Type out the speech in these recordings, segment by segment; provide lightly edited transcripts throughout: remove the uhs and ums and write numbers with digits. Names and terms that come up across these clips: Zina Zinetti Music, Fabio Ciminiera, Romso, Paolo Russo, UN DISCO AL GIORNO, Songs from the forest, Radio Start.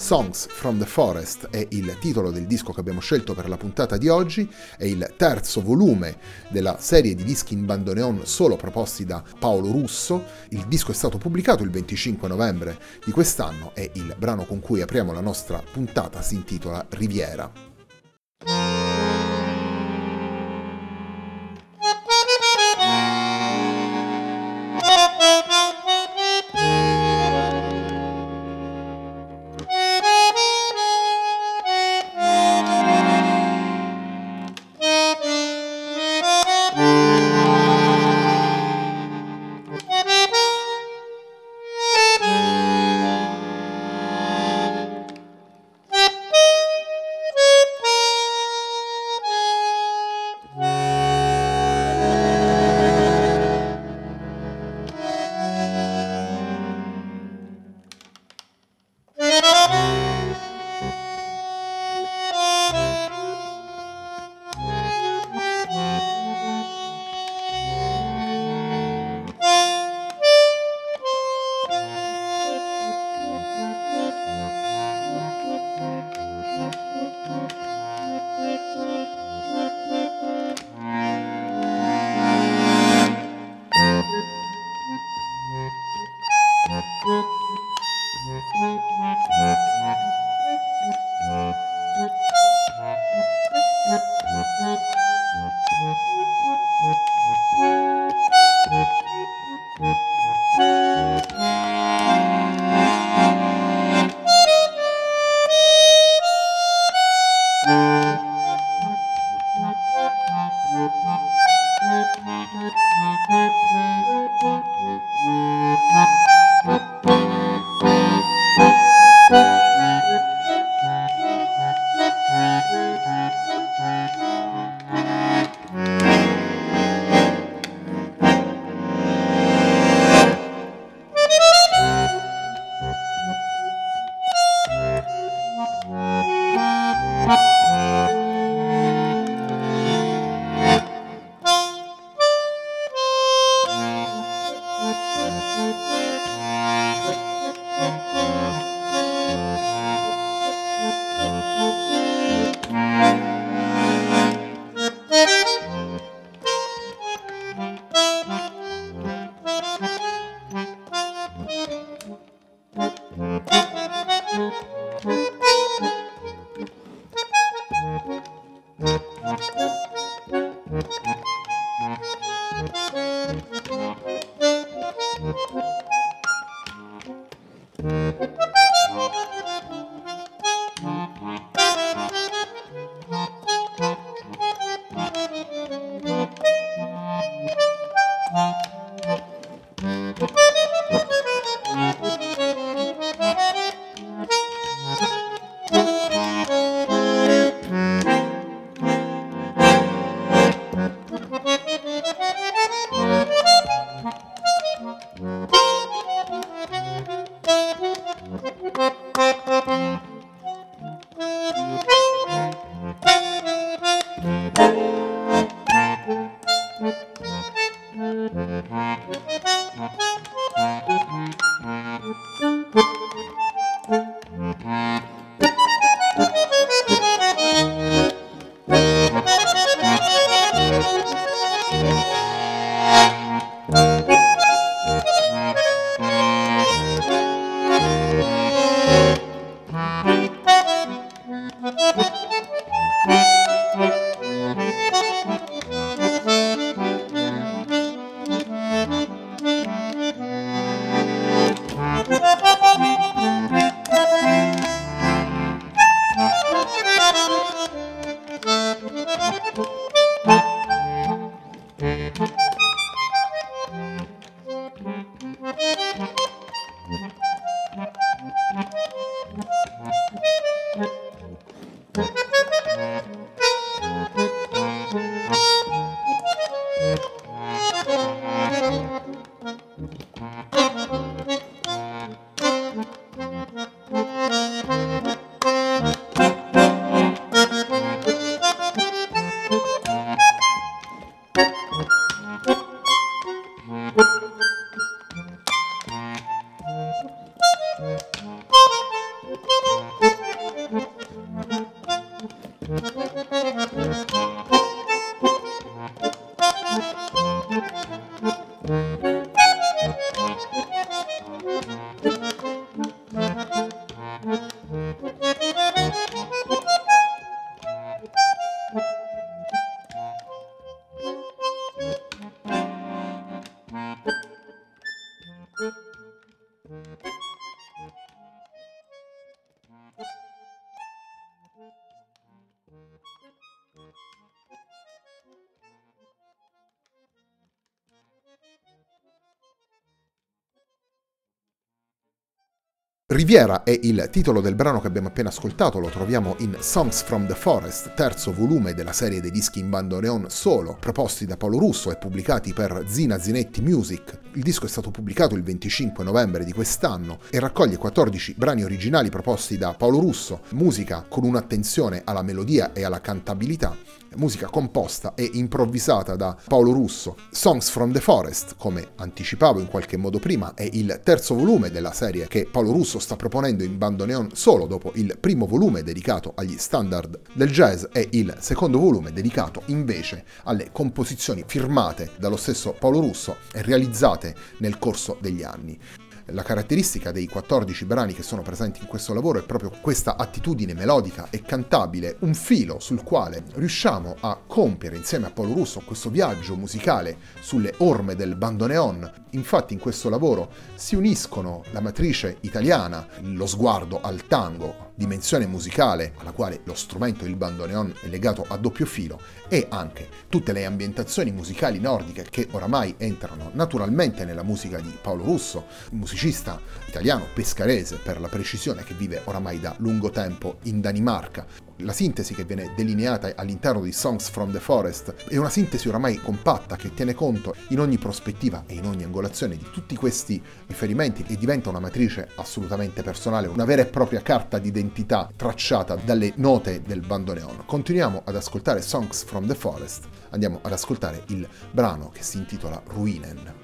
Songs from the forest è il titolo del disco che abbiamo scelto per la puntata di oggi, è il terzo volume della serie di dischi in bandoneon solo proposti da Paolo Russo. Il disco è stato pubblicato il 25 novembre di quest'anno e il brano con cui apriamo la nostra puntata si intitola Riviera. Riviera è il titolo del brano che abbiamo appena ascoltato, lo troviamo in Songs from the Forest, terzo volume della serie dei dischi in bandoneon solo, proposti da Paolo Russo e pubblicati per Zina Zinetti Music. Il disco è stato pubblicato il 25 novembre di quest'anno e raccoglie 14 brani originali proposti da Paolo Russo, musica con un'attenzione alla melodia e alla cantabilità, musica composta e improvvisata da Paolo Russo. Songs from the Forest, come anticipavo in qualche modo prima, è il terzo volume della serie che Paolo Russo sta proponendo in bandoneon solo dopo il primo volume dedicato agli standard del jazz e il secondo volume dedicato invece alle composizioni firmate dallo stesso Paolo Russo e realizzate nel corso degli anni. La caratteristica dei 14 brani che sono presenti in questo lavoro è proprio questa attitudine melodica e cantabile, un filo sul quale riusciamo a compiere insieme a Paolo Russo questo viaggio musicale sulle orme del bandoneon. Infatti in questo lavoro si uniscono la matrice italiana, lo sguardo al tango, dimensione musicale alla quale lo strumento, il bandoneon, è legato a doppio filo, e anche tutte le ambientazioni musicali nordiche che oramai entrano naturalmente nella musica di Paolo Russo, musicista italiano pescarese per la precisione, che vive oramai da lungo tempo in Danimarca. La sintesi che viene delineata all'interno di Songs from the Forest è una sintesi oramai compatta che tiene conto in ogni prospettiva e in ogni angolazione di tutti questi riferimenti e diventa una matrice assolutamente personale, una vera e propria carta d'identità tracciata dalle note del bandoneon. Continuiamo ad ascoltare Songs from the Forest, andiamo ad ascoltare il brano che si intitola Ruinen.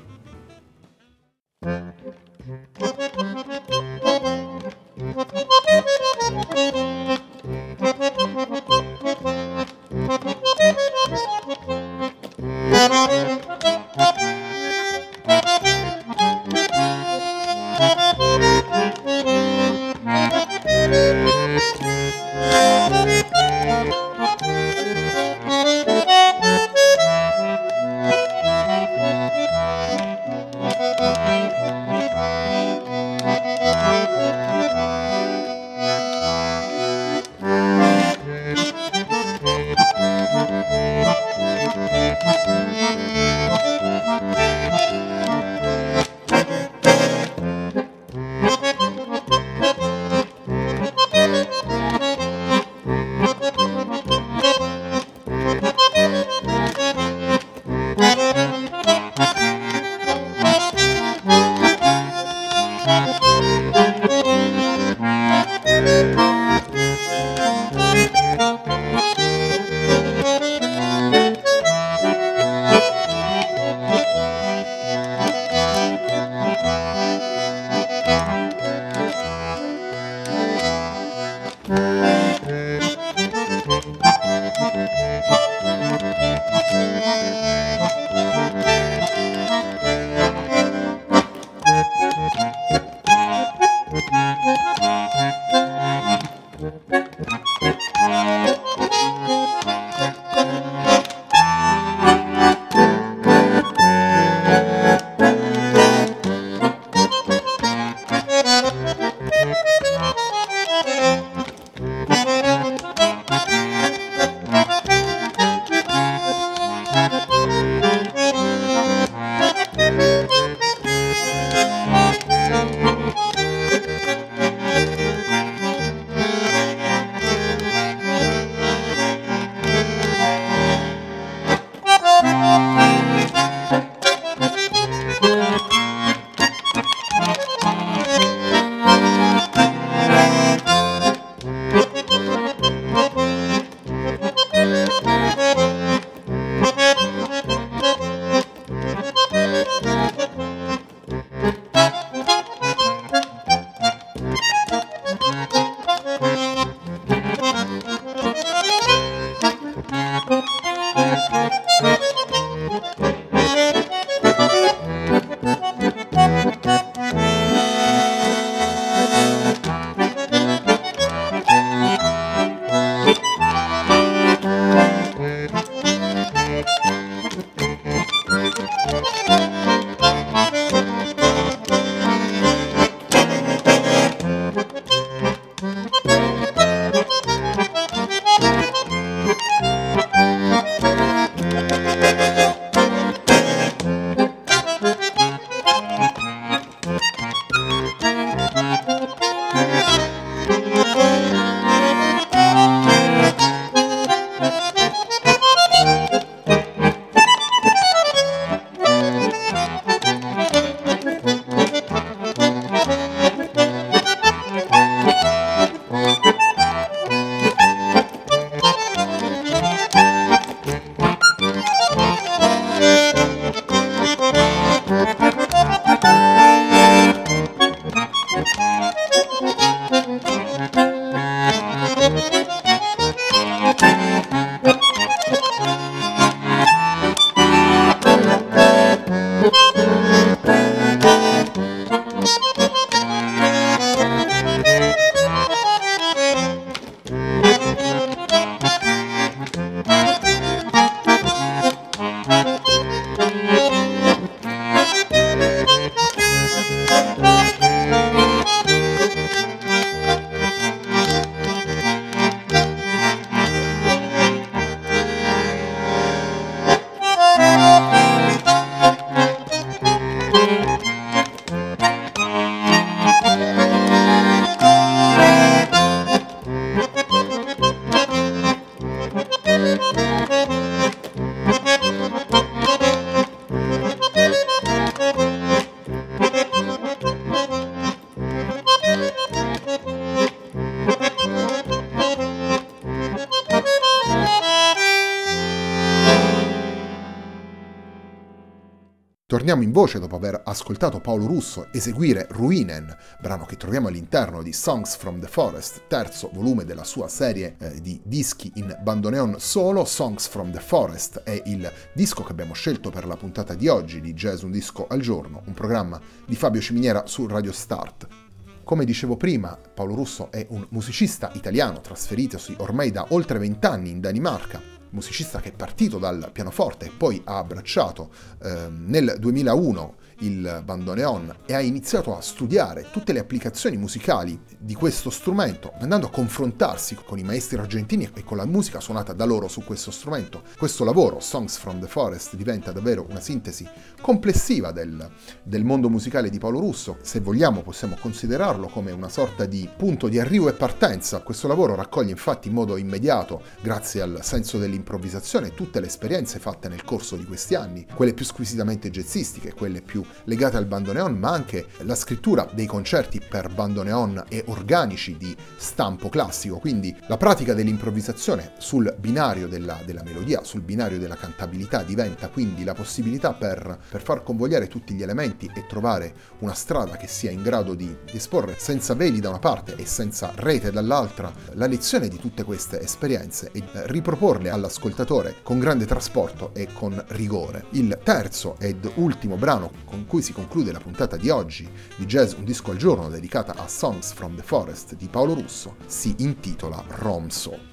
torniamo in voce dopo aver ascoltato Paolo Russo eseguire Ruinen, brano che troviamo all'interno di Songs from the Forest, terzo volume della sua serie di dischi in bandoneon solo. Songs from the Forest è il disco che abbiamo scelto per la puntata di oggi di Jazz Un Disco al Giorno, un programma di Fabio Ciminiera su Radio Start. Come dicevo prima, Paolo Russo è un musicista italiano trasferitosi ormai da oltre 20 anni in Danimarca, musicista che è partito dal pianoforte e poi ha abbracciato nel 2001 il bandoneon e ha iniziato a studiare tutte le applicazioni musicali di questo strumento, andando a confrontarsi con i maestri argentini e con la musica suonata da loro su questo strumento. Questo lavoro, Songs from the Forest, diventa davvero una sintesi complessiva del mondo musicale di Paolo Russo. Se vogliamo possiamo considerarlo come una sorta di punto di arrivo e partenza. Questo lavoro raccoglie infatti in modo immediato, grazie al senso dell'improvvisazione, tutte le esperienze fatte nel corso di questi anni, quelle più squisitamente jazzistiche, quelle più legate al bandoneon, ma anche la scrittura dei concerti per bandoneon e organici di stampo classico, quindi la pratica dell'improvvisazione sul binario della melodia, sul binario della cantabilità, diventa quindi la possibilità per far convogliare tutti gli elementi e trovare una strada che sia in grado di esporre senza veli da una parte e senza rete dall'altra la lezione di tutte queste esperienze e riproporle all'ascoltatore con grande trasporto e con rigore. Il terzo ed ultimo brano con cui si conclude la puntata di oggi di Jazz Un Disco al Giorno dedicata a Songs from the Forest di Paolo Russo si intitola Romso.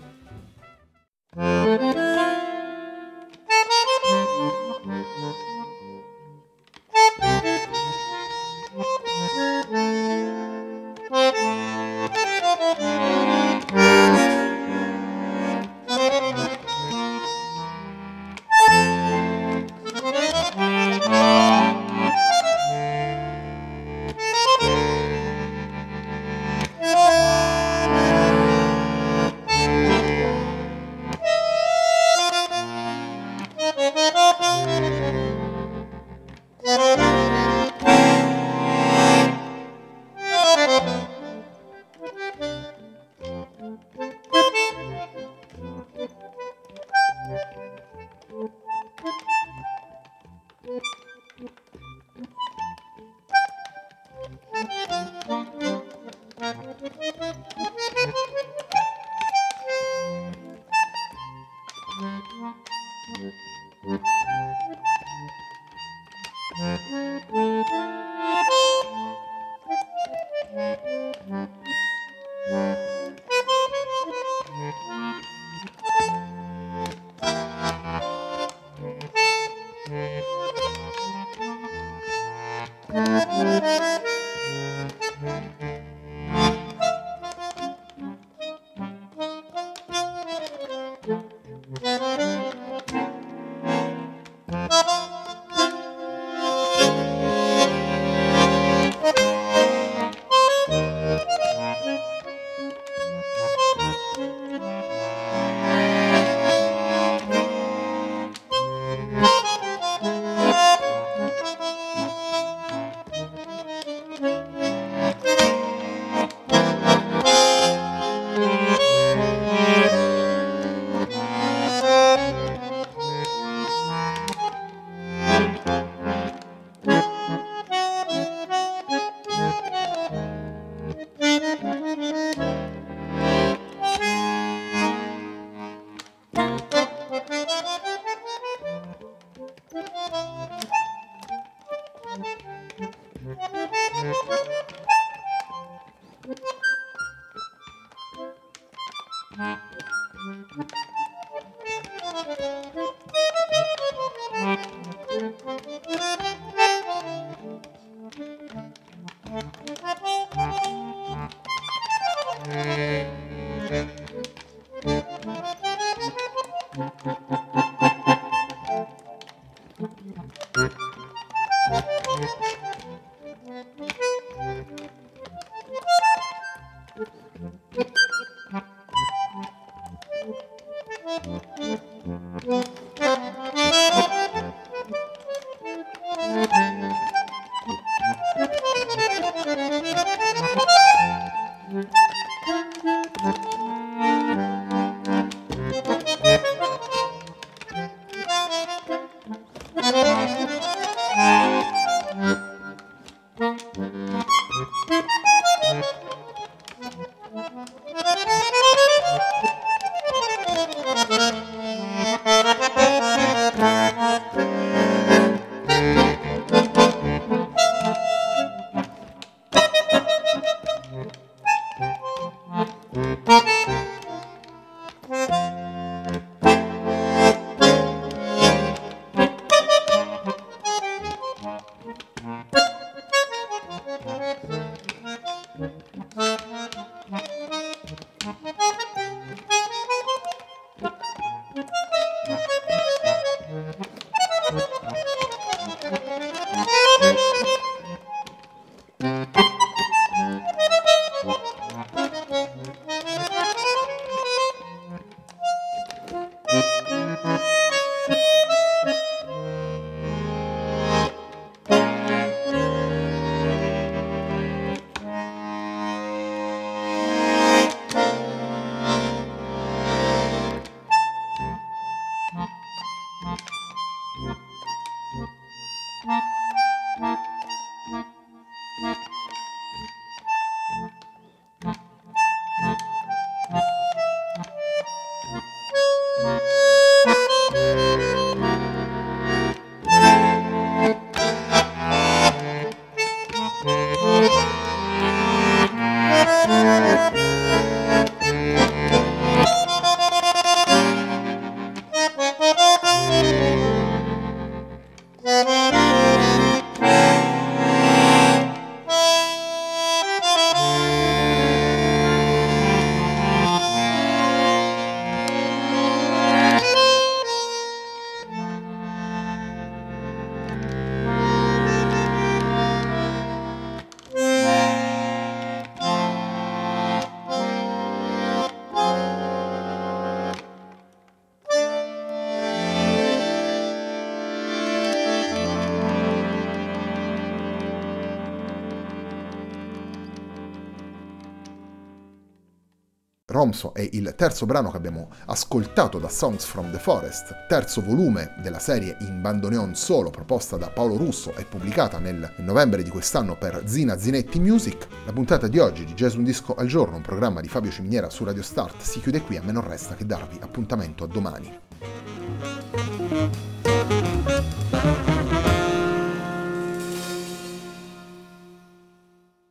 Romso è il terzo brano che abbiamo ascoltato da Songs from the Forest, terzo volume della serie in bandoneon solo proposta da Paolo Russo e pubblicata nel novembre di quest'anno per Zina Zinetti Music. La puntata di oggi di Jazz Un Disco al Giorno, un programma di Fabio Ciminiera su Radio Start, si chiude qui. A me non resta che darvi appuntamento a domani.